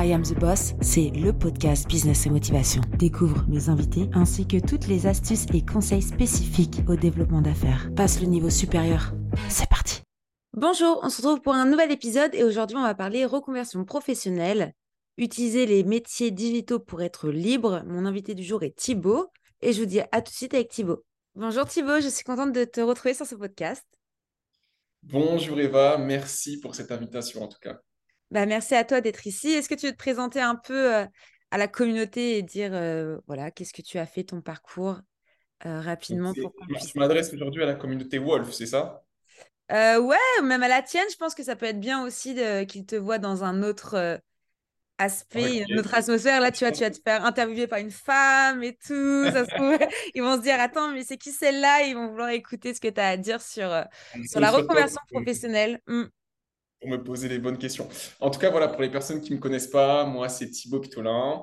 I AM THE BOSS, c'est le podcast Business et Motivation. Découvre mes invités ainsi que toutes les astuces et conseils spécifiques au développement d'affaires. Passe le niveau supérieur. C'est parti. Bonjour, on se retrouve pour un nouvel épisode et aujourd'hui on va parler reconversion professionnelle, utiliser les métiers digitaux pour être libre. Mon invité du jour est Thibaut et je vous dis à tout de suite avec Thibaut. Bonjour Thibaut, je suis contente de te retrouver sur ce podcast. Bonjour Eva, merci pour cette invitation en tout cas. Merci à toi d'être ici. Est-ce que tu veux te présenter un peu à la communauté et dire voilà, qu'est-ce que tu as fait, ton parcours rapidement pour... Je m'adresse aujourd'hui à la communauté Wolf, c'est ça ? Ouais, même à la tienne, je pense que ça peut être bien aussi qu'ils te voient dans un autre aspect, une autre atmosphère. Là, tu vas te faire interviewer par une femme et tout. Ça se trouve, ils vont se dire, attends, mais c'est qui celle-là ? Ils vont vouloir écouter ce que tu as à dire sur la reconversion professionnelle. Pour me poser les bonnes questions. En tout cas, voilà, pour les personnes qui ne me connaissent pas, moi, c'est Thibaut Pitoulin.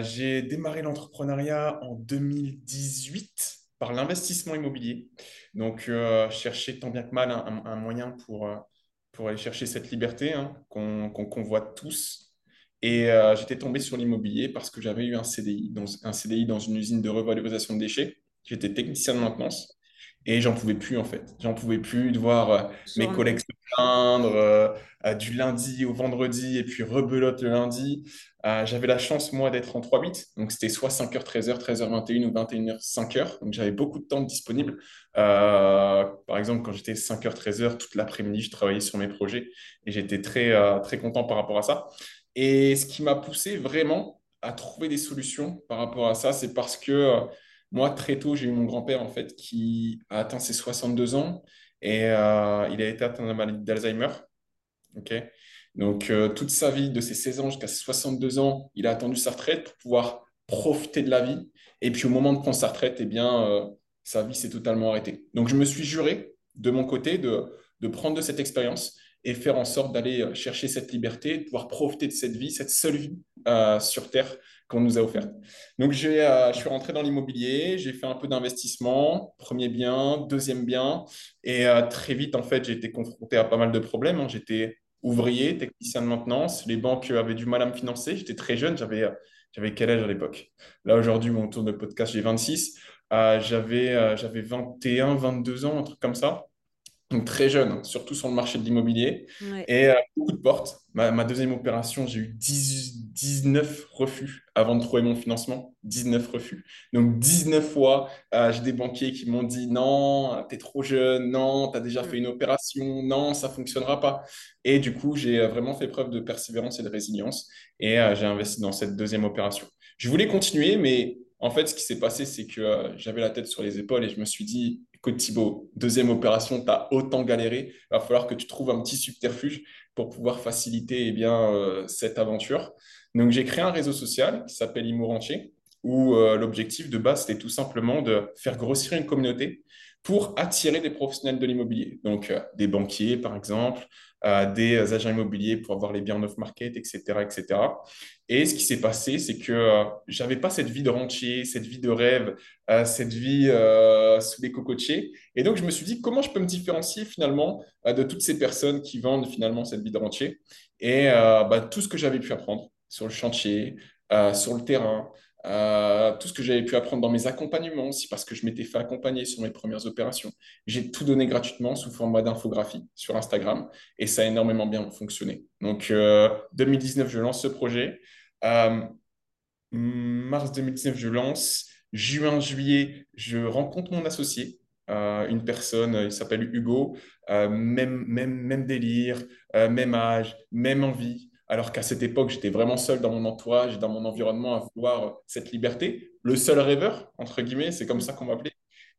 J'ai démarré l'entrepreneuriat en 2018 par l'investissement immobilier. Donc, chercher tant bien que mal un moyen pour aller chercher cette liberté qu'on convoite tous. Et j'étais tombé sur l'immobilier parce que j'avais eu un CDI dans une usine de revalorisation de déchets. J'étais technicien de maintenance. Et j'en pouvais plus, en fait. J'en pouvais plus de voir mes collègues se plaindre du lundi au vendredi et puis rebelote le lundi. J'avais la chance, moi, d'être en 3-8. Donc, c'était soit 5h, 13h, 13h, 21h ou 21h, 5h. Donc, j'avais beaucoup de temps disponible. Par exemple, quand j'étais 5h, 13h, toute l'après-midi, je travaillais sur mes projets et j'étais très, très content par rapport à ça. Et ce qui m'a poussé vraiment à trouver des solutions par rapport à ça, c'est parce que... moi, très tôt, j'ai eu mon grand-père en fait, qui a atteint ses 62 ans et il a été atteint de la maladie d'Alzheimer. Okay. Donc, toute sa vie, de ses 16 ans jusqu'à ses 62 ans, il a attendu sa retraite pour pouvoir profiter de la vie. Et puis, au moment de prendre sa retraite, eh bien, sa vie s'est totalement arrêtée. Donc, je me suis juré, de mon côté, de prendre de cette expérience et faire en sorte d'aller chercher cette liberté, de pouvoir profiter de cette vie, cette seule vie sur Terre qu'on nous a offerte. Donc, je suis rentré dans l'immobilier, j'ai fait un peu d'investissement, premier bien, deuxième bien. Et très vite, en fait, j'ai été confronté à pas mal de problèmes. J'étais ouvrier, technicien de maintenance. Les banques avaient du mal à me financer. J'étais très jeune, j'avais quel âge à l'époque ? Là, aujourd'hui, mon tour de podcast, j'ai 26. J'avais 21, 22 ans, un truc comme ça. Donc, très jeune, surtout sur le marché de l'immobilier. Ouais. Et beaucoup de portes. Ma deuxième opération, j'ai eu 19 refus avant de trouver mon financement. 19 refus. Donc, 19 fois, j'ai des banquiers qui m'ont dit « Non, t'es trop jeune. Non, t'as déjà fait une opération. Non, ça ne fonctionnera pas. » Et du coup, j'ai vraiment fait preuve de persévérance et de résilience. Et j'ai investi dans cette deuxième opération. Je voulais continuer, mais en fait, ce qui s'est passé, c'est que j'avais la tête sur les épaules et je me suis dit... Écoute Thibaut, deuxième opération, tu as autant galéré, il va falloir que tu trouves un petit subterfuge pour pouvoir faciliter cette aventure. Donc, j'ai créé un réseau social qui s'appelle Imourantier, où l'objectif de base, c'était tout simplement de faire grossir une communauté pour attirer des professionnels de l'immobilier. Donc, des banquiers, par exemple, des agents immobiliers pour avoir les biens en off-market, etc., etc. Et ce qui s'est passé, c'est que je n'avais pas cette vie de rentier, cette vie de rêve, cette vie sous les cocotiers. Et donc, je me suis dit, comment je peux me différencier finalement de toutes ces personnes qui vendent finalement cette vie de rentier ? Et tout ce que j'avais pu apprendre sur le chantier, sur le terrain, tout ce que j'avais pu apprendre dans mes accompagnements aussi, parce que je m'étais fait accompagner sur mes premières opérations. J'ai tout donné gratuitement sous format d'infographie sur Instagram et ça a énormément bien fonctionné. Donc, 2019, je lance ce projet. Mars 2019, je lance. Juin, juillet, je rencontre mon associé, une personne, il s'appelle Hugo, même délire, même âge, même envie. Alors qu'à cette époque, j'étais vraiment seul dans mon entourage et dans mon environnement à vouloir cette liberté. Le seul rêveur, entre guillemets, c'est comme ça qu'on m'appelait.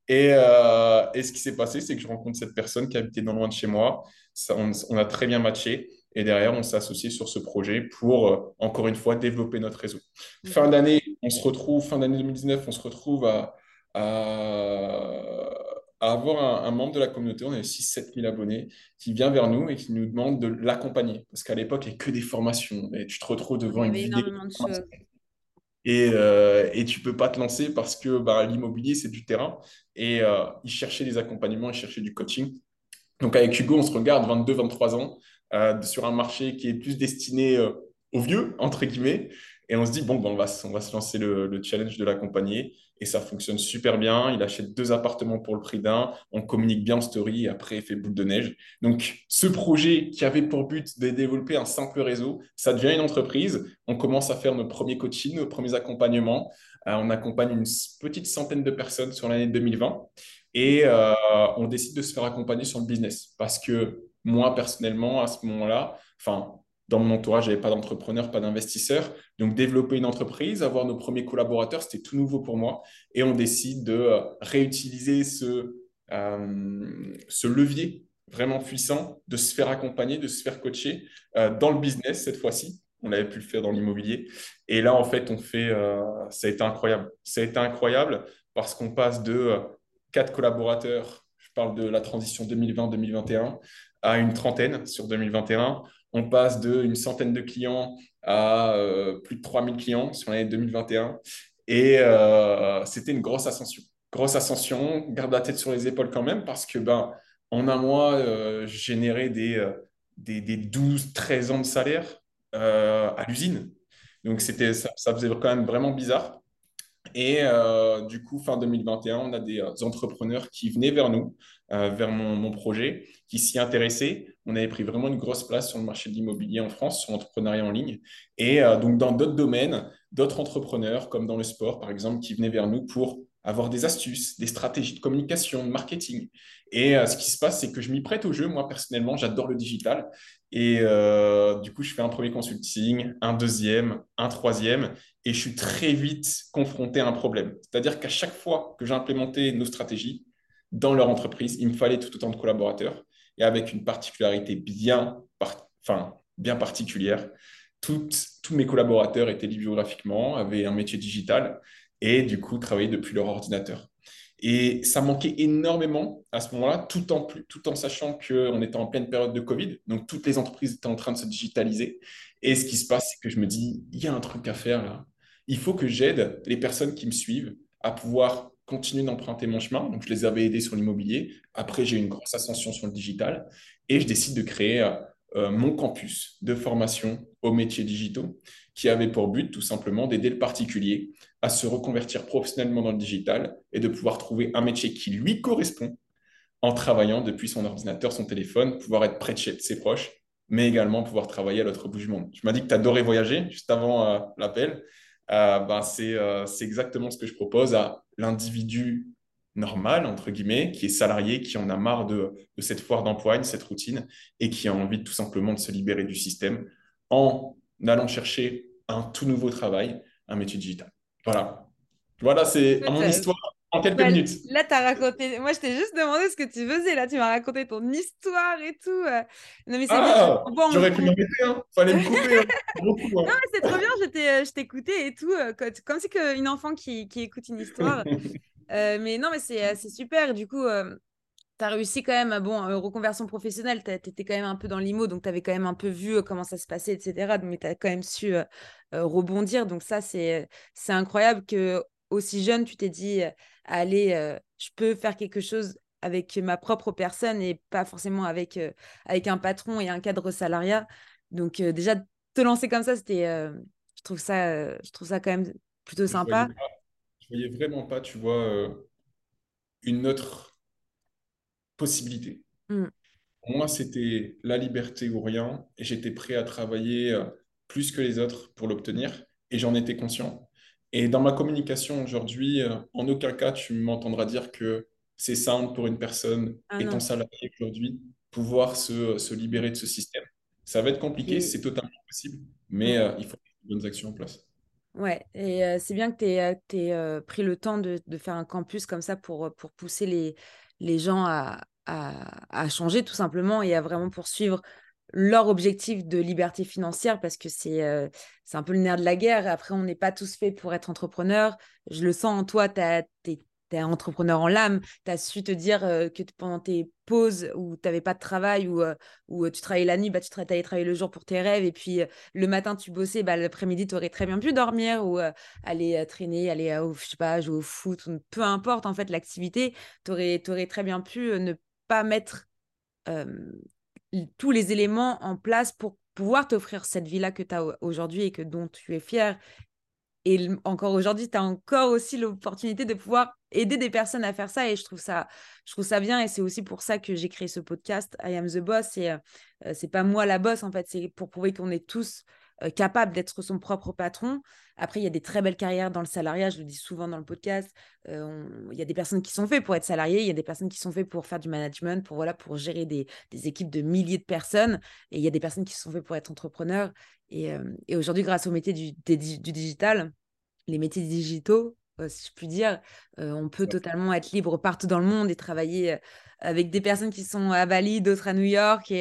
Et ce qui s'est passé, c'est que je rencontre cette personne qui habitait non loin de chez moi. Ça, on a très bien matché. Et derrière, on s'est associé sur ce projet pour, encore une fois, développer notre réseau. Fin d'année 2019, on se retrouve à avoir un membre de la communauté, on a 6-7 000 abonnés, qui vient vers nous et qui nous demande de l'accompagner. Parce qu'à l'époque, il n'y a que des formations. Et tu te retrouves devant une vidéo. Et tu ne peux pas te lancer parce que l'immobilier, c'est du terrain. Et ils cherchaient des accompagnements, ils cherchaient du coaching. Donc, avec Hugo, on se regarde 22-23 ans sur un marché qui est plus destiné au vieux, entre guillemets, et on se dit, bon, ben, on va se lancer le challenge de l'accompagner, et ça fonctionne super bien. Il achète 2 appartements pour le prix d'un, on communique bien en story, et après, il fait boule de neige. Donc, ce projet qui avait pour but de développer un simple réseau, ça devient une entreprise. On commence à faire nos premiers coachings, nos premiers accompagnements. On accompagne une petite centaine de personnes sur l'année 2020, et on décide de se faire accompagner sur le business, parce que moi, personnellement, à ce moment-là, dans mon entourage, je n'avais pas d'entrepreneur, pas d'investisseur. Donc, développer une entreprise, avoir nos premiers collaborateurs, c'était tout nouveau pour moi. Et on décide de réutiliser ce levier vraiment puissant, de se faire accompagner, de se faire coacher dans le business cette fois-ci. On avait pu le faire dans l'immobilier. Et là, en fait, ça a été incroyable. Ça a été incroyable parce qu'on passe de 4 collaborateurs, je parle de la transition 2020-2021, à une trentaine sur 2021. On passe d'une centaine de clients à plus de 3000 clients sur l'année 2021. Et c'était une grosse ascension. Grosse ascension, garde la tête sur les épaules quand même, parce que en un mois, je générais des 12, 13 ans de salaire à l'usine. Donc, ça faisait quand même vraiment bizarre. Et du coup, fin 2021, on a des entrepreneurs qui venaient vers nous, vers mon projet, qui s'y intéressaient. On avait pris vraiment une grosse place sur le marché de l'immobilier en France, sur l'entrepreneuriat en ligne. Et donc, dans d'autres domaines, d'autres entrepreneurs, comme dans le sport, par exemple, qui venaient vers nous pour avoir des astuces, des stratégies de communication, de marketing. Et ce qui se passe, c'est que je m'y prête au jeu. Moi, personnellement, j'adore le digital. Et du coup, je fais un premier consulting, un deuxième, un troisième. Et je suis très vite confronté à un problème. C'est-à-dire qu'à chaque fois que j'ai implémenté nos stratégies dans leur entreprise, il me fallait tout autant de collaborateurs. Et avec une particularité bien particulière, tous mes collaborateurs étaient liés géographiquement, avaient un métier digital, et du coup, travailler depuis leur ordinateur. Et ça manquait énormément à ce moment-là, tout en sachant qu'on était en pleine période de Covid. Donc, toutes les entreprises étaient en train de se digitaliser. Et ce qui se passe, c'est que je me dis, il y a un truc à faire là. Il faut que j'aide les personnes qui me suivent à pouvoir continuer d'emprunter mon chemin. Donc, je les avais aidés sur l'immobilier. Après, j'ai eu une grosse ascension sur le digital. Et je décide de créer mon campus de formation aux métiers digitaux, qui avait pour but tout simplement d'aider le particulier à se reconvertir professionnellement dans le digital et de pouvoir trouver un métier qui lui correspond en travaillant depuis son ordinateur, son téléphone, pouvoir être près de ses proches, mais également pouvoir travailler à l'autre bout du monde. Je m'as dit que tu adorais voyager juste avant l'appel. C'est exactement ce que je propose à l'individu normal, entre guillemets, qui est salarié, qui en a marre de cette foire d'empoigne, cette routine, et qui a envie tout simplement de se libérer du système en allant chercher un tout nouveau travail, un métier digital. Voilà, c'est mon histoire en quelques minutes. Là, tu as raconté... Moi, je t'ai juste demandé ce que tu faisais. Là, tu m'as raconté ton histoire et tout. Non, mais c'est bon, j'aurais pu m'embêter. Hein. Fallait me couper. Beaucoup, hein. Non, mais c'est trop bien. Je t'écoutais et tout. Comme c'est qu'une enfant qui écoute une histoire. Mais non, mais c'est super. Du coup, tu as réussi quand même, reconversion professionnelle, tu étais quand même un peu dans l'IMO, donc tu avais quand même un peu vu comment ça se passait, etc. Mais tu as quand même su rebondir. Donc ça, c'est incroyable qu'aussi jeune, tu t'es dit, allez, je peux faire quelque chose avec ma propre personne et pas forcément avec un patron et un cadre salariat. Donc déjà, te lancer comme ça, c'était, je trouve ça quand même plutôt sympa. Je voyais vraiment pas, tu vois, une autre possibilité. Pour moi, c'était la liberté ou rien, et j'étais prêt à travailler plus que les autres pour l'obtenir, et j'en étais conscient. Et dans ma communication aujourd'hui, en aucun cas, tu m'entendras dire que c'est simple pour une personne étant salariée aujourd'hui, pouvoir se libérer de ce système. Ça va être compliqué, c'est totalement possible, mais il faut mettre de bonnes actions en place. Ouais, et c'est bien que tu aies pris le temps de faire un campus comme ça pour pousser les gens à changer tout simplement et à vraiment poursuivre leur objectif de liberté financière, parce que c'est un peu le nerf de la guerre. Après, on n'est pas tous faits pour être entrepreneurs. Je le sens en toi, t'es entrepreneur en l'âme, tu as su te dire que pendant tes pauses où tu n'avais pas de travail, où tu travaillais la nuit, tu allais travailler le jour pour tes rêves, et puis le matin tu bossais, l'après-midi tu aurais très bien pu dormir ou aller traîner, aller je sais pas, jouer au foot, ou peu importe en fait l'activité, tu aurais très bien pu ne pas mettre tous les éléments en place pour pouvoir t'offrir cette vie-là que tu as aujourd'hui et que, dont tu es fière. Et encore aujourd'hui, tu as encore aussi l'opportunité de pouvoir aider des personnes à faire ça. Et je trouve ça bien. Et c'est aussi pour ça que j'ai créé ce podcast, I Am The Boss. Et c'est pas moi la boss, en fait. C'est pour prouver qu'on est tous capables d'être son propre patron. Après, il y a des très belles carrières dans le salariat. Je le dis souvent dans le podcast. Il y a des personnes qui sont faites pour être salariées. Il y a des personnes qui sont faites pour faire du management, pour gérer des équipes de milliers de personnes. Et il y a des personnes qui sont faites pour être entrepreneurs. Et aujourd'hui, grâce au métier du digital, les métiers digitaux, si je puis dire, on peut totalement être libre partout dans le monde et travailler avec des personnes qui sont à Bali, d'autres à New York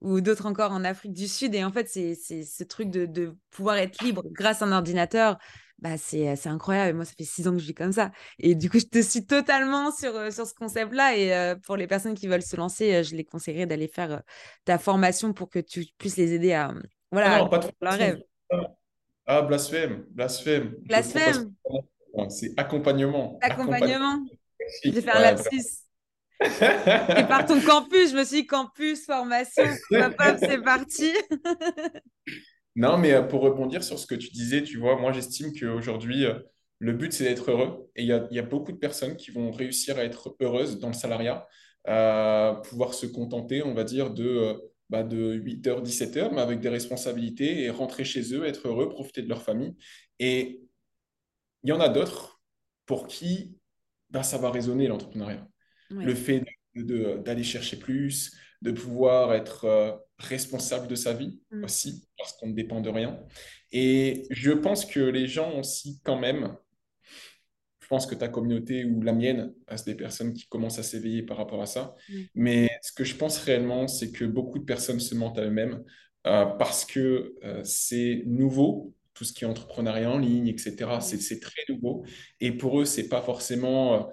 ou d'autres encore en Afrique du Sud. Et en fait, c'est ce truc de pouvoir être libre grâce à un ordinateur, bah, c'est incroyable. Et moi, ça fait 6 ans que je vis comme ça. Et du coup, je te suis totalement sur ce concept-là. Et pour les personnes qui veulent se lancer, je les conseillerais d'aller faire ta formation pour que tu puisses les aider à... Voilà, non, pas trop leur rêve. Ah, blasphème. C'est accompagnement. Je vais faire l'abscisse. Et par ton campus, je me suis dit campus, formation, c'est parti. Non, mais pour rebondir sur ce que tu disais, tu vois, moi j'estime qu'aujourd'hui, le but c'est d'être heureux. Et il y a beaucoup de personnes qui vont réussir à être heureuses dans le salariat, pouvoir se contenter, on va dire, de 8h, 17h, mais avec des responsabilités et rentrer chez eux, être heureux, profiter de leur famille. Et il y en a d'autres pour qui ça va résonner l'entrepreneuriat. Ouais. Le fait d'aller chercher plus, de pouvoir être responsable de sa vie aussi, parce qu'on ne dépend de rien. Et je pense que les gens aussi, quand même, je pense que ta communauté ou la mienne, c'est des personnes qui commencent à s'éveiller par rapport à ça. Ouais. Mais ce que je pense réellement, c'est que beaucoup de personnes se mentent à eux-mêmes parce que c'est nouveau. Tout ce qui est entrepreneuriat en ligne, etc. C'est très nouveau. Et pour eux, ce n'est pas forcément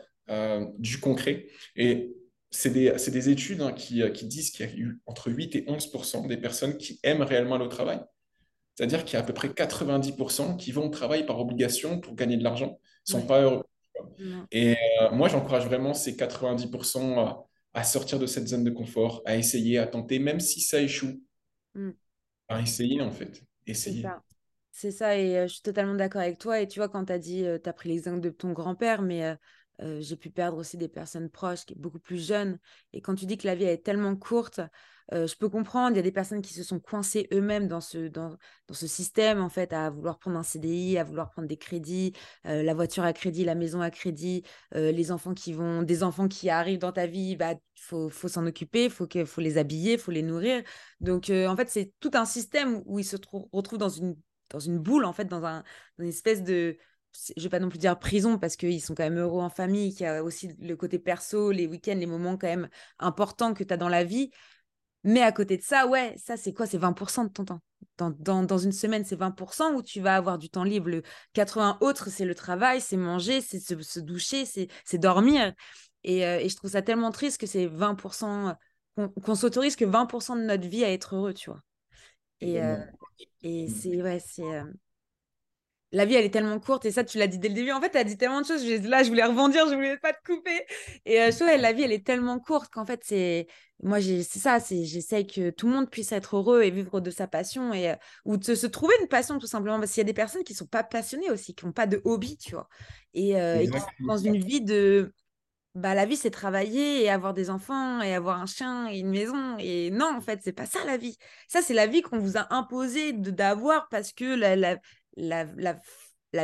du concret. Et c'est des études qui disent qu'il y a eu entre 8 et 11% des personnes qui aiment réellement le travail. C'est-à-dire qu'il y a à peu près 90% qui vont au travail par obligation pour gagner de l'argent. Ils ne sont pas heureux. Non. Et moi, j'encourage vraiment ces 90% à sortir de cette zone de confort, à essayer, à tenter, même si ça échoue. À essayer, en fait. Essayer. C'est ça, et je suis totalement d'accord avec toi. Et tu vois, quand tu as dit, tu as pris l'exemple de ton grand-père, mais j'ai pu perdre aussi des personnes proches, qui sont beaucoup plus jeunes. Et quand tu dis que la vie est tellement courte, je peux comprendre. Il y a des personnes qui se sont coincées eux-mêmes dans ce système, en fait, à vouloir prendre un CDI, à vouloir prendre des crédits, la voiture à crédit, la maison à crédit, des enfants qui arrivent dans ta vie, faut s'en occuper, faut les habiller, faut les nourrir. Donc, en fait, c'est tout un système où ils se retrouvent dans une boule, en fait, dans une espèce de... Je ne vais pas non plus dire prison, parce qu'ils sont quand même heureux en famille, qu'il y a aussi le côté perso, les week-ends, les moments quand même importants que tu as dans la vie. Mais à côté de ça, ouais, ça, c'est quoi? C'est 20% de ton temps. Dans une semaine, c'est 20% où tu vas avoir du temps libre. Le 80 autres, c'est le travail, c'est manger, c'est se doucher, c'est dormir. Et je trouve ça tellement triste que c'est 20%... qu'on s'autorise que 20% de notre vie à être heureux, tu vois. Et la vie, elle est tellement courte, et ça, tu l'as dit dès le début. En fait, tu as dit tellement de choses. Là, je voulais rebondir, je voulais pas te couper. Et je trouve, la vie, elle est tellement courte qu'en fait, j'essaye que tout le monde puisse être heureux et vivre de sa passion, et ou de se trouver une passion, tout simplement. Parce qu'il y a des personnes qui sont pas passionnées aussi, qui n'ont pas de hobby, tu vois. Et qui sont dans une vie de... la vie, c'est travailler et avoir des enfants et avoir un chien et une maison. Et non, en fait, c'est pas ça la vie. Ça, c'est la vie qu'on vous a imposée d'avoir, parce que la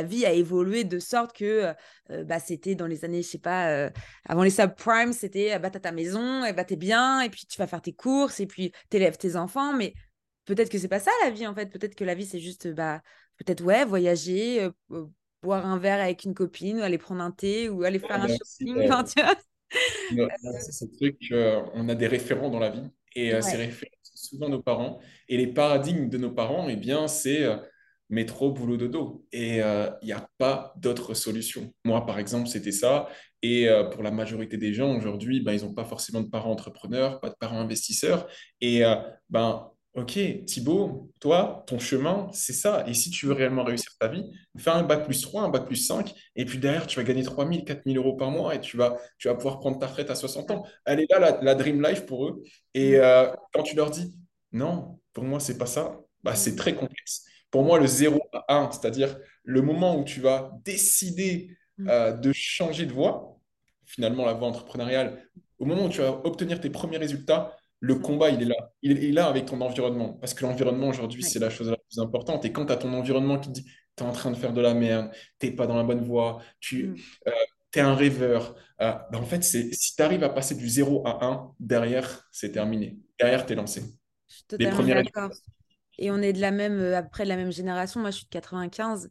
vie a évolué de sorte que c'était dans les années, je sais pas, avant les subprimes, c'était t'as ta maison, et t'es bien, et puis tu vas faire tes courses, et puis t'élèves tes enfants. Mais peut-être que c'est pas ça la vie, en fait. Peut-être que la vie, c'est juste voyager, boire un verre avec une copine, ou aller prendre un thé, ou aller faire un shopping. C'est ce truc, on a des référents dans la vie, et ces référents sont souvent nos parents, et les paradigmes de nos parents, c'est métro, boulot, dodo, et il n'y a pas d'autre solution. Moi, par exemple, c'était ça, et pour la majorité des gens aujourd'hui, ils n'ont pas forcément de parents entrepreneurs, pas de parents investisseurs, et ok, Thibaut, toi, ton chemin, c'est ça. Et si tu veux réellement réussir ta vie, fais un bac plus 3, un bac plus 5. Et puis derrière, tu vas gagner 3 000, 4 000 euros par mois et tu vas pouvoir prendre ta retraite à 60 ans. Elle est là, la dream life pour eux. Et quand tu leur dis, Non, pour moi, c'est pas ça. Bah, c'est très complexe. Pour moi, le 0 à 1, c'est-à-dire le moment où tu vas décider de changer de voie, finalement, la voie entrepreneuriale, au moment où tu vas obtenir tes premiers résultats, le combat, il est là. Il est là avec ton environnement. Parce que l'environnement, aujourd'hui, c'est la chose la plus importante. Et quand tu as ton environnement qui te dit « t'es en train de faire de la merde, t'es pas dans la bonne voie, t'es un rêveur », en fait, si tu arrives à passer du 0 à 1, derrière, c'est terminé. Derrière, t'es lancé. Je suis totalement d'accord. Et on est après de la même génération. Moi, je suis de 95.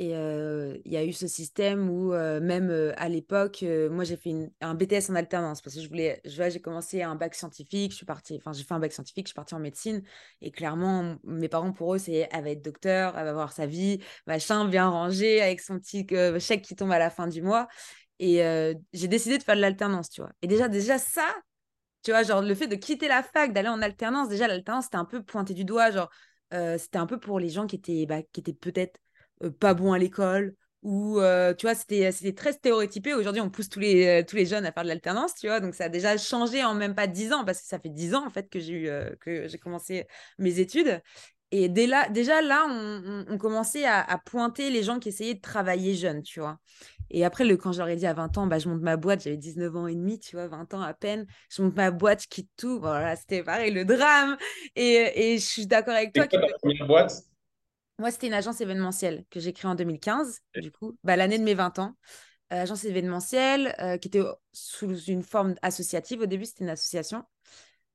Et il y a eu ce système où même à l'époque, moi j'ai fait un BTS en alternance parce que j'ai commencé un bac scientifique, j'ai fait un bac scientifique, je suis partie en médecine et clairement mes parents pour eux c'est elle va être docteur, elle va avoir sa vie, machin, bien rangée avec son petit chèque qui tombe à la fin du mois et j'ai décidé de faire de l'alternance, tu vois. Et déjà ça, tu vois, genre le fait de quitter la fac, d'aller en alternance, déjà l'alternance c'était un peu pointé du doigt, genre c'était un peu pour les gens qui étaient peut-être pas bon à l'école ou tu vois c'était très stéréotypé. Aujourd'hui on pousse tous les jeunes à faire de l'alternance, tu vois, donc ça a déjà changé en même pas 10 ans parce que ça fait 10 ans en fait que j'ai commencé mes études et déjà là on commençait à pointer les gens qui essayaient de travailler jeunes, tu vois. Et après quand j'aurais dit à 20 ans je monte ma boîte, j'avais 19 ans et demi, tu vois, 20 ans à peine, je monte ma boîte, je quitte tout, voilà, c'était pareil le drame et je suis d'accord avec toi. C'est quoi ta première boîte? Moi, c'était une agence événementielle que j'ai créée en 2015, du coup, l'année de mes 20 ans. Agence événementielle qui était sous une forme associative. Au début, c'était une association.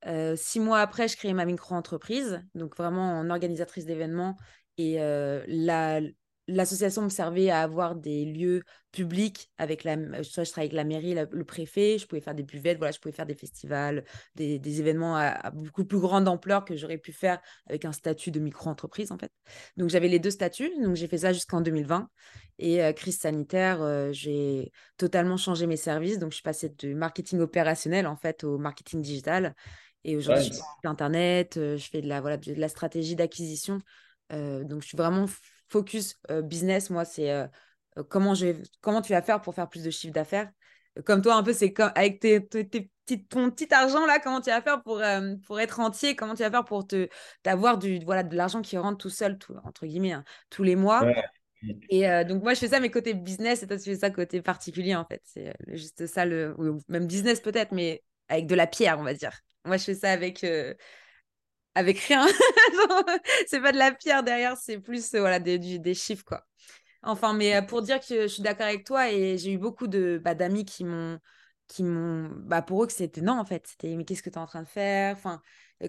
6 mois après, je créais ma micro-entreprise, donc vraiment en organisatrice d'événements. Et l'association me servait à avoir des lieux publics avec je travaillais avec la mairie, le préfet, je pouvais faire des buvettes, voilà, je pouvais faire des festivals, des événements à beaucoup plus grande ampleur que j'aurais pu faire avec un statut de micro-entreprise en fait. Donc j'avais les deux statuts, donc j'ai fait ça jusqu'en 2020 et crise sanitaire, j'ai totalement changé mes services, donc je suis passée du marketing opérationnel en fait au marketing digital et aujourd'hui je fais de l'internet, je fais de la stratégie d'acquisition, donc je suis vraiment focus business, moi, c'est comment tu vas faire pour faire plus de chiffre d'affaires. Comme toi, un peu, c'est avec ton petit argent, là, comment tu vas faire pour être entier, comment tu vas faire pour avoir de l'argent qui rentre tout seul, entre guillemets, hein, tous les mois. Ouais. Et donc, moi, je fais ça, mais côté business, et toi, tu fais ça côté particulier, en fait. C'est juste ça, ou même business peut-être, mais avec de la pierre, on va dire. Moi, je fais ça avec rien. C'est pas de la pierre derrière, c'est plus des chiffres quoi. Enfin, mais pour dire que je suis d'accord avec toi et j'ai eu beaucoup de d'amis qui m'ont pour eux que c'était non en fait, c'était mais qu'est-ce que tu es en train de faire, enfin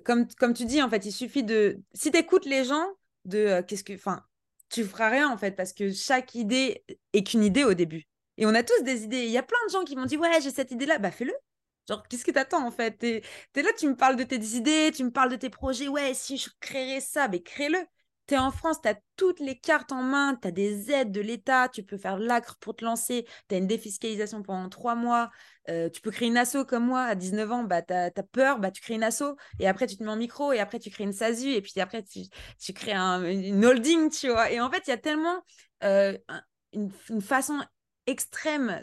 comme tu dis en fait, il suffit de si tu écoutes les gens de qu'est-ce que enfin tu feras rien en fait parce que chaque idée est qu'une idée au début. Et on a tous des idées, il y a plein de gens qui m'ont dit ouais, j'ai cette idée là, fais-le. Genre, qu'est-ce que t'attends en fait? T'es là, tu me parles de tes idées, tu me parles de tes projets. Ouais, si je créerais ça, mais crée-le. T'es en France, t'as toutes les cartes en main, t'as des aides de l'État, tu peux faire l'ACRE pour te lancer, t'as une défiscalisation pendant 3 mois, tu peux créer une asso comme moi, à 19 ans, t'as peur, tu crées une asso, et après tu te mets en micro, et après tu crées une SASU, et puis après tu crées une holding, tu vois. Et en fait, il y a tellement une façon extrême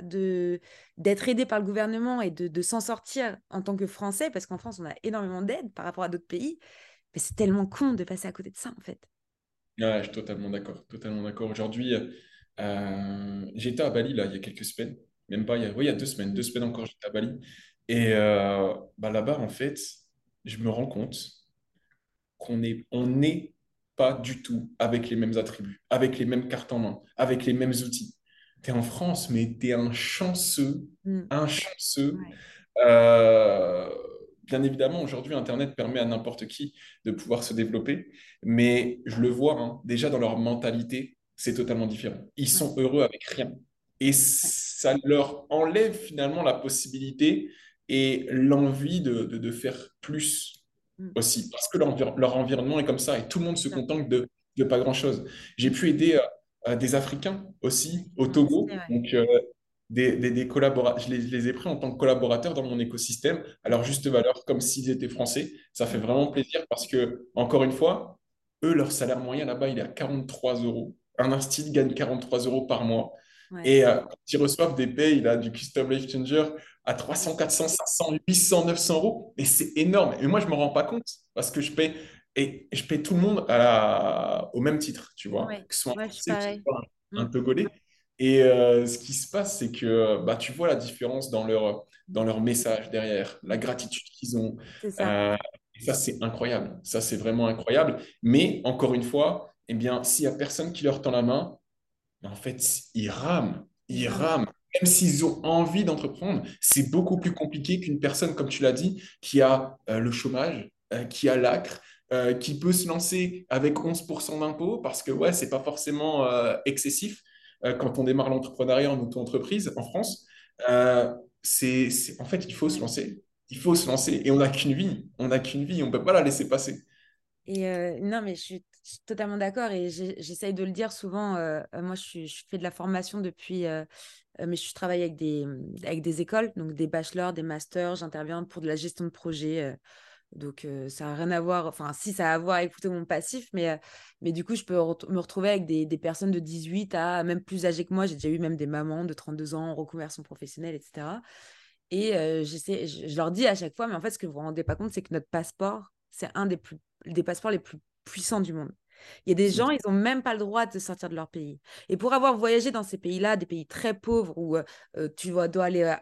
d'être aidé par le gouvernement et de s'en sortir en tant que Français, parce qu'en France, on a énormément d'aide par rapport à d'autres pays, mais c'est tellement con de passer à côté de ça, en fait. Ouais, je suis totalement d'accord. Aujourd'hui, j'étais à Bali, là, il y a quelques semaines, même pas, il y a 2 semaines encore, j'étais à Bali, et là-bas, en fait, je me rends compte qu'on n'est pas du tout avec les mêmes attributs, avec les mêmes cartes en main, avec les mêmes outils. T'es en France, mais t'es un chanceux. Ouais. Bien évidemment, aujourd'hui, Internet permet à n'importe qui de pouvoir se développer, mais je le vois, déjà dans leur mentalité, c'est totalement différent. Ils sont heureux avec rien. Et ça leur enlève finalement la possibilité et l'envie de faire plus aussi, parce que leur environnement est comme ça, et tout le monde se contente de pas grand-chose. J'ai pu aider... des Africains aussi au Togo, donc des collaborateurs, je les ai pris en tant que collaborateurs dans mon écosystème, alors juste valeur, comme s'ils étaient français. Ça fait vraiment plaisir parce que, encore une fois, eux, leur salaire moyen là-bas, il est à 43 €. Un institut gagne 43 € par mois, et quand ils reçoivent des payes là, du Custom Life Changer à 300, 400, 500, 800, 900 €, et c'est énorme. Et moi, je ne me rends pas compte parce que je paye Et je paye tout le monde au même titre, tu vois, ouais, que ce soit ouais, un peu gaulé. Et ce qui se passe, c'est que bah, tu vois la différence dans leur message derrière, la gratitude qu'ils ont. Ça, c'est incroyable. Ça, c'est vraiment incroyable. Mais encore une fois, eh bien, s'il n'y a personne qui leur tend la main, en fait, ils rament. Même s'ils ont envie d'entreprendre, c'est beaucoup plus compliqué qu'une personne, comme tu l'as dit, qui a le chômage, qui a l'ACRE, qui peut se lancer avec 11% d'impôts parce que ouais, ce n'est pas forcément excessif quand on démarre l'entrepreneuriat en auto-entreprise en France. En fait, il faut se lancer. Il faut se lancer et on n'a qu'une vie. On n'a qu'une vie, on ne peut pas la laisser passer. Et non, mais je suis totalement d'accord et j'essaye de le dire souvent. Moi, je fais de la formation depuis, mais je travaille avec des écoles, donc des bachelors, des masters. J'interviens pour de la gestion de projet. Donc, ça n'a rien à voir, enfin, si ça a à voir avec plutôt mon passif, mais du coup, je peux me retrouver avec des personnes de 18 à même plus âgées que moi. J'ai déjà eu même des mamans de 32 ans en reconversion professionnelle, etc. Et je leur dis à chaque fois, mais en fait, ce que vous ne vous rendez pas compte, c'est que notre passeport, c'est un des passeports les plus puissants du monde. Il y a des gens, ils n'ont même pas le droit de sortir de leur pays. Et pour avoir voyagé dans ces pays-là, des pays très pauvres où tu dois aller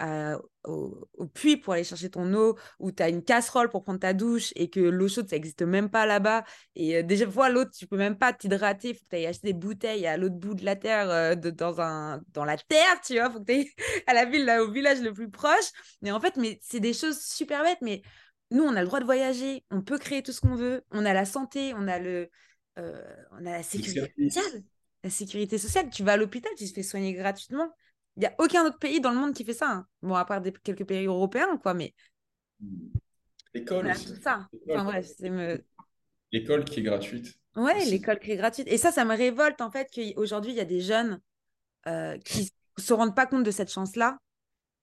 au puits pour aller chercher ton eau, où tu as une casserole pour prendre ta douche et que l'eau chaude, ça n'existe même pas là-bas. Et déjà, vois l'autre, tu ne peux même pas t'hydrater. Il faut que tu ailles acheter des bouteilles à l'autre bout de la terre, dans la terre, tu vois. Il faut que tu ailles à la ville, là, au village le plus proche. Mais en fait, c'est des choses super bêtes. Mais nous, on a le droit de voyager. On peut créer tout ce qu'on veut. On a la santé, on a le... on a la sécurité sociale. La sécurité sociale, tu vas à l'hôpital, tu te fais soigner gratuitement. Il n'y a aucun autre pays dans le monde qui fait ça. Hein. Bon, à part quelques pays européens, quoi, mais... L'école voilà, aussi. Tout ça. L'école. Enfin, bref, l'école qui est gratuite. Oui, l'école qui est gratuite. Et ça me révolte, en fait, qu'aujourd'hui, il y a des jeunes qui ne se rendent pas compte de cette chance-là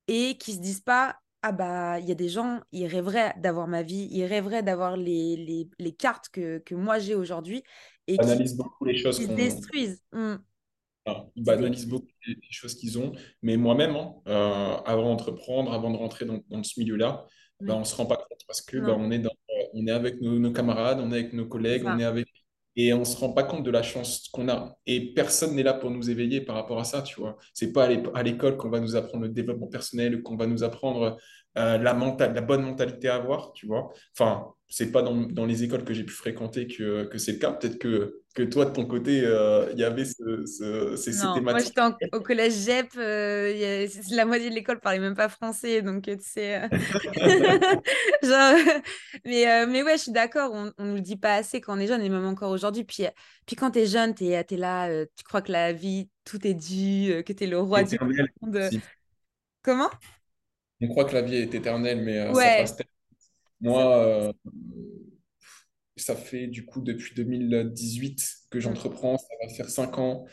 et qui ne se disent pas, ah bah, il y a des gens, ils rêveraient d'avoir ma vie, ils rêveraient d'avoir les cartes que moi j'ai aujourd'hui et qui beaucoup les choses qu'ils détruisent. Ils banalisent beaucoup les choses qu'ils ont. Mais moi-même, avant d'entreprendre, avant de rentrer dans ce milieu-là, on ne se rend pas compte parce que on est avec nos camarades, on est avec nos collègues, et on ne se rend pas compte de la chance qu'on a. Et personne n'est là pour nous éveiller par rapport à ça, tu vois. Ce n'est pas à l'école qu'on va nous apprendre le développement personnel, qu'on va nous apprendre la bonne mentalité à avoir, tu vois. Enfin, ce n'est pas dans les écoles que j'ai pu fréquenter que c'est le cas. Peut-être que toi, de ton côté, il y avait ces thématiques. Moi, j'étais au collège GEP. La moitié de l'école ne parlait même pas français. Donc, tu sais... mais ouais, je suis d'accord. On ne nous le dit pas assez quand on est jeune et même encore aujourd'hui. Puis quand tu es jeune, tu es là, tu crois que la vie, tout est dû, que tu es le roi du monde. Comment ? On croit que la vie est éternelle, mais ça passe tellement. Moi... ça fait du coup depuis 2018 que j'entreprends, ça va faire 5 ans.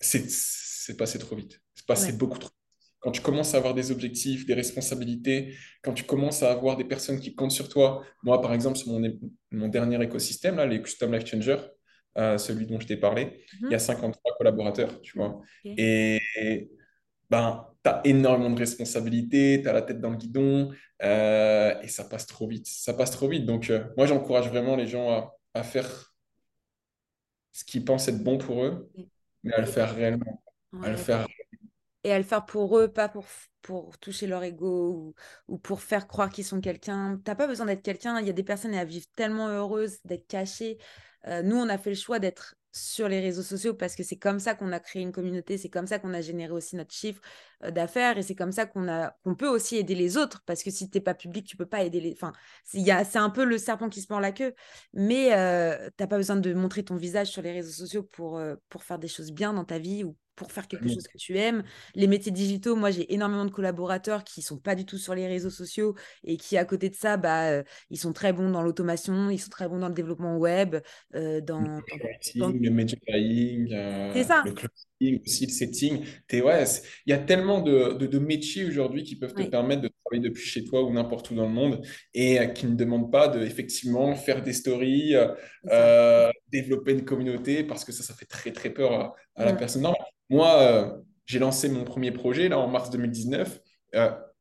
C'est passé trop vite, c'est passé beaucoup trop vite. Quand tu commences à avoir des objectifs, des responsabilités, quand tu commences à avoir des personnes qui comptent sur toi, moi par exemple sur mon dernier écosystème, là, les Custom Life Changer, celui dont je t'ai parlé, il y a 53 collaborateurs, tu vois. Okay. Et ben, tu as énormément de responsabilités, tu as la tête dans le guidon et ça passe trop vite. Ça passe trop vite. Donc, moi, j'encourage vraiment les gens à faire ce qu'ils pensent être bon pour eux, mais à le faire réellement. Ouais. À le faire. Et à le faire pour eux, pas pour toucher leur ego ou pour faire croire qu'ils sont quelqu'un. Tu n'as pas besoin d'être quelqu'un. Il y a des personnes à vivre tellement heureuses, d'être cachées. Nous, on a fait le choix d'être sur les réseaux sociaux parce que c'est comme ça qu'on a créé une communauté, c'est comme ça qu'on a généré aussi notre chiffre d'affaires et c'est comme ça qu'on peut aussi aider les autres parce que si t'es pas public, tu peux pas aider les... Enfin, c'est un peu le serpent qui se mord la queue, mais t'as pas besoin de montrer ton visage sur les réseaux sociaux pour faire des choses bien dans ta vie ou pour faire quelque chose que tu aimes. Les métiers digitaux, moi, j'ai énormément de collaborateurs qui ne sont pas du tout sur les réseaux sociaux et qui, à côté de ça, ils sont très bons dans l'automation, ils sont très bons dans le développement web, le médiating, le closing, aussi le setting. Il y a tellement de métiers aujourd'hui qui peuvent te permettre de travailler depuis chez toi ou n'importe où dans le monde et qui ne demandent pas de, effectivement, faire des stories, développer une communauté parce que ça fait très, très peur à la personne. Non. Moi, j'ai lancé mon premier projet là, en mars 2019.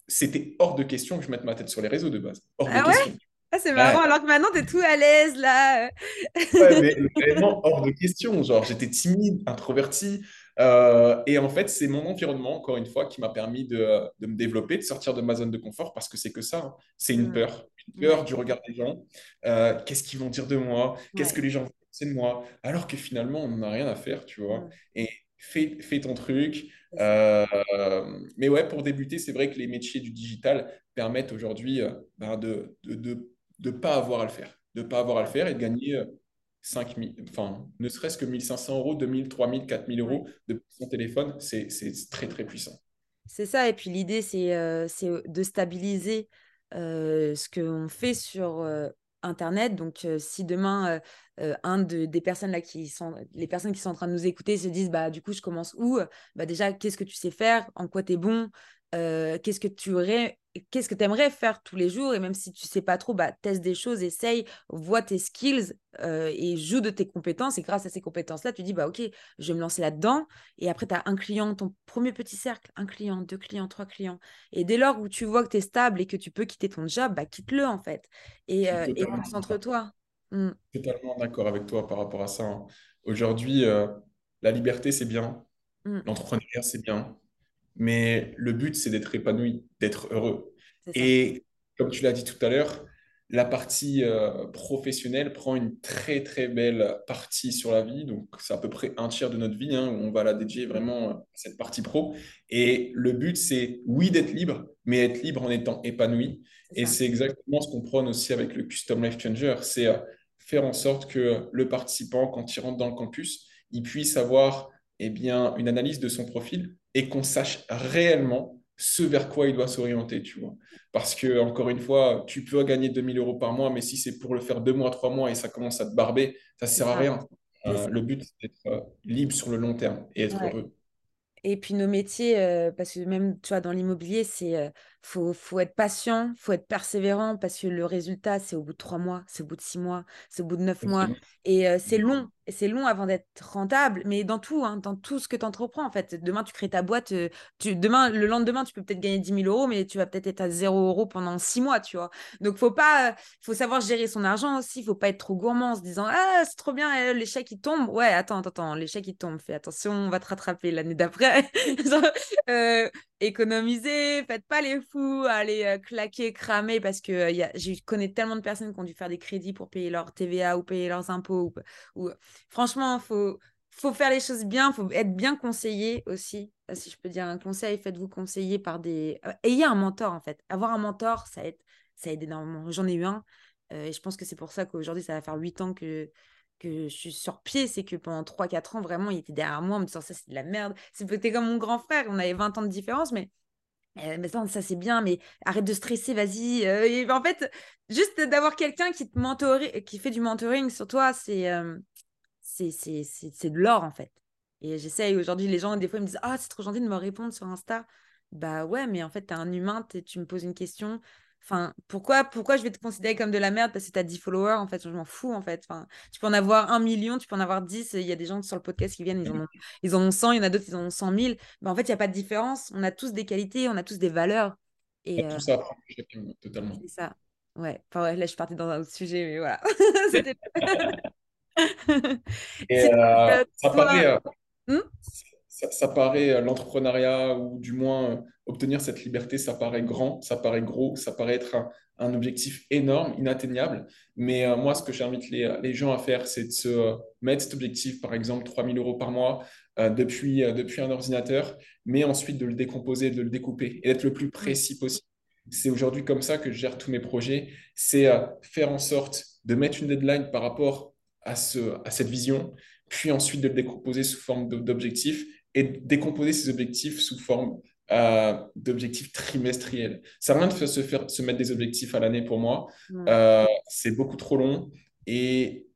C'était hors de question que je mette ma tête sur les réseaux de base. Hors de question. Ah, c'est marrant, ouais. Alors que maintenant, tu es tout à l'aise, là. Ouais, mais vraiment hors de question. Genre, j'étais timide, introverti. Et en fait, c'est mon environnement, encore une fois, qui m'a permis de me développer, de sortir de ma zone de confort, parce que c'est que ça, hein. C'est une peur. Une peur du regard des gens. Qu'est-ce qu'ils vont dire de moi? Qu'est-ce que les gens vont penser de moi? Alors que finalement, on n'a rien à faire, tu vois. Et fais ton truc. Mais ouais, pour débuter, c'est vrai que les métiers du digital permettent aujourd'hui de ne pas avoir à le faire, et de gagner 5000, enfin, ne serait-ce que 1500 €, 2000, 3000, 4000 € de son téléphone, c'est très, très puissant. C'est ça, et puis l'idée, c'est de stabiliser ce qu'on fait sur Internet. Donc, si demain, des personnes là les personnes qui sont en train de nous écouter se disent, bah, du coup, je commence où? Bah, déjà, qu'est-ce que tu sais faire? En quoi tu es bon? Qu'est-ce que tu aimerais faire tous les jours? Et même si tu ne sais pas trop, bah, teste des choses, essaye, vois tes skills et joue de tes compétences. Et grâce à ces compétences-là, tu dis, bah, OK, je vais me lancer là-dedans. Et après, tu as un client, ton premier petit cercle, un client, deux clients, trois clients. Et dès lors où tu vois que tu es stable et que tu peux quitter ton job, bah, quitte-le en fait. Et concentre-toi. Je suis totalement d'accord avec toi par rapport à ça, hein. Aujourd'hui, la liberté, c'est bien. L'entrepreneuriat, c'est bien. Mais le but, c'est d'être épanoui, d'être heureux. Et comme tu l'as dit tout à l'heure, la partie professionnelle prend une très, très belle partie sur la vie. Donc, c'est à peu près 1/3 de notre vie, hein, où on va la dédier vraiment à cette partie pro. Et le but, c'est, oui, d'être libre, mais être libre en étant épanoui. Et c'est exactement ce qu'on prône aussi avec le Custom Life Changer. C'est faire en sorte que le participant, quand il rentre dans le campus, il puisse avoir une analyse de son profil, et qu'on sache réellement ce vers quoi il doit s'orienter, tu vois. Parce que, encore une fois, tu peux gagner 2000 € par mois, mais si c'est pour le faire 2 mois, 3 mois, et ça commence à te barber, ça ne sert à rien. Le but, c'est d'être libre sur le long terme et être heureux. Et puis, nos métiers, parce que même, tu vois, dans l'immobilier, faut être patient, faut être persévérant, parce que le résultat, c'est au bout de 3 mois, c'est au bout de 6 mois, c'est au bout de 9 mois. Et c'est long. C'est long avant d'être rentable, mais dans tout, hein, dans tout ce que tu entreprends, en fait. Demain, tu crées ta boîte, le lendemain, tu peux peut-être gagner 10 000 €, mais tu vas peut-être être à 0 € pendant 6 mois, tu vois. Donc, faut savoir gérer son argent aussi, faut pas être trop gourmand en se disant « Ah, c'est trop bien, les chèques, ils tombent. » Ouais, attends, les chèques, ils tombent. Fais attention, on va te rattraper l'année d'après. Économiser, faites pas les fous, allez claquer, cramer, parce que je connais tellement de personnes qui ont dû faire des crédits pour payer leur TVA ou payer leurs impôts. Franchement, faut faire les choses bien, faut être bien conseillé aussi. Si je peux dire un conseil, faites-vous conseiller par ayez un mentor, en fait. Avoir un mentor, ça aide énormément. J'en ai eu un, et je pense que c'est pour ça qu'aujourd'hui, ça va faire 8 ans que je suis sur pied. C'est que pendant 3-4 ans, vraiment, il était derrière moi en me disant « ça, c'est de la merde ». C'était comme mon grand frère, on avait 20 ans de différence, mais ça c'est bien, mais arrête de stresser, vas-y. Et en fait, juste d'avoir quelqu'un qui te mentorise, qui fait du mentoring sur toi, c'est de l'or, en fait. Et j'essaye aujourd'hui, les gens, des fois, ils me disent « Ah, c'est trop gentil de me répondre sur Insta. » Bah ouais, mais en fait, t'es un humain, tu me poses une question. Enfin, pourquoi je vais te considérer comme de la merde parce que t'as 10 followers, en fait. Je m'en fous, en fait. Enfin, tu peux en avoir 1 million, tu peux en avoir 10. Il y a des gens sur le podcast qui viennent, ils en ont 100, il y en a d'autres, ils en ont 100 000. Mais en fait, il n'y a pas de différence. On a tous des qualités, on a tous des valeurs. Et tout ça, totalement. C'est ça, ouais. Enfin, ouais, là, je partais dans un autre sujet, mais voilà. C'était... Et ça paraît l'entrepreneuriat, ou du moins obtenir cette liberté, ça paraît grand, ça paraît gros, ça paraît être un objectif énorme, inatteignable. Mais moi, ce que j'invite les gens à faire, c'est de se mettre cet objectif, par exemple 3 000 € par mois, depuis un ordinateur, mais ensuite de le décomposer, de le découper et d'être le plus précis possible. C'est aujourd'hui comme ça que je gère tous mes projets. C'est faire en sorte de mettre une deadline par rapport à cette vision, puis ensuite de le décomposer sous forme d'objectifs, et décomposer ces objectifs sous forme d'objectifs trimestriels. Ça n'a rien de se mettre des objectifs à l'année pour moi. C'est beaucoup trop long. Et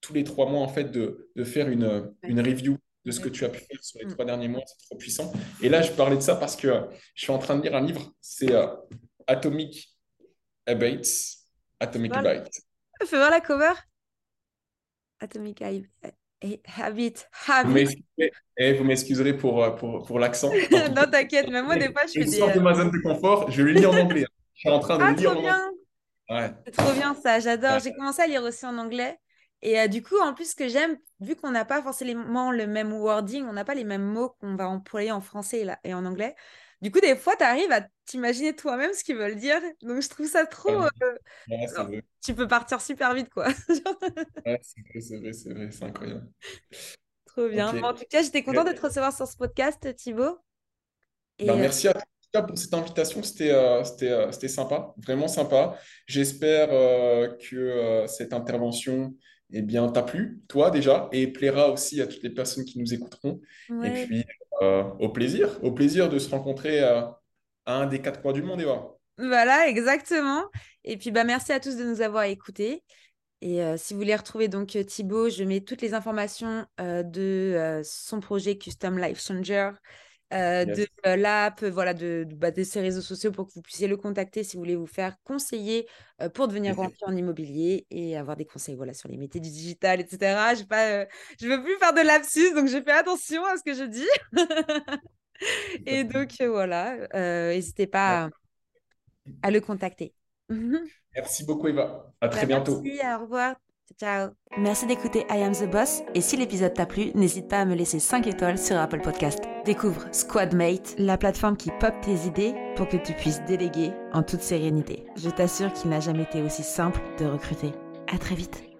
tous les 3 mois, en fait, de faire une review de ce que tu as pu faire sur les 3 derniers mois, c'est trop puissant. Et là, je parlais de ça parce que je suis en train de lire un livre, c'est Atomic Habits. Fais voir la cover. Atomic Habit. Vous m'excuserez pour l'accent. Non, t'inquiète, même moi, des fois, je fais des... Je sors de ma zone de confort, je le lis en anglais. Je suis en train de lire en anglais. Ouais. C'est trop bien ça, j'adore. Ouais. J'ai commencé à lire aussi en anglais. Et du coup, en plus, ce que j'aime, vu qu'on n'a pas forcément le même wording, on n'a pas les mêmes mots qu'on va employer en français et en anglais, du coup, des fois, tu arrives à t'imaginer toi-même ce qu'ils veulent dire. Donc, je trouve ça trop... Ouais, genre, tu peux partir super vite, quoi. Ouais, c'est vrai, c'est incroyable. Trop bien. Okay. Bon, en tout cas, j'étais contente de te recevoir sur ce podcast, Thibaut. Et... Ben, merci à toi pour cette invitation. C'était sympa, vraiment sympa. J'espère que cette intervention... eh bien, t'as plu, toi déjà, et plaira aussi à toutes les personnes qui nous écouteront. Ouais. Et puis, au plaisir de se rencontrer à un des 4 coins du monde, Eva. Voilà, exactement. Et puis, bah, merci à tous de nous avoir écoutés. Et si vous voulez retrouver donc Thibaut, je mets toutes les informations de son projet Custom Life Changer, de l'app, voilà, de ses réseaux sociaux pour que vous puissiez le contacter si vous voulez vous faire conseiller pour devenir rentier en immobilier et avoir des conseils, voilà, sur les métiers du digital, etc. Je veux plus faire de lapsus, donc je fais attention à ce que je dis. Et donc voilà, n'hésitez pas à le contacter. Merci beaucoup, Eva. À très bientôt. Merci, au revoir. Ciao. Merci d'écouter I Am The Boss, et si l'épisode t'a plu, n'hésite pas à me laisser 5 étoiles sur Apple Podcast. Découvre Squadmate, la plateforme qui pop tes idées pour que tu puisses déléguer en toute sérénité. Je t'assure qu'il n'a jamais été aussi simple de recruter. À très vite.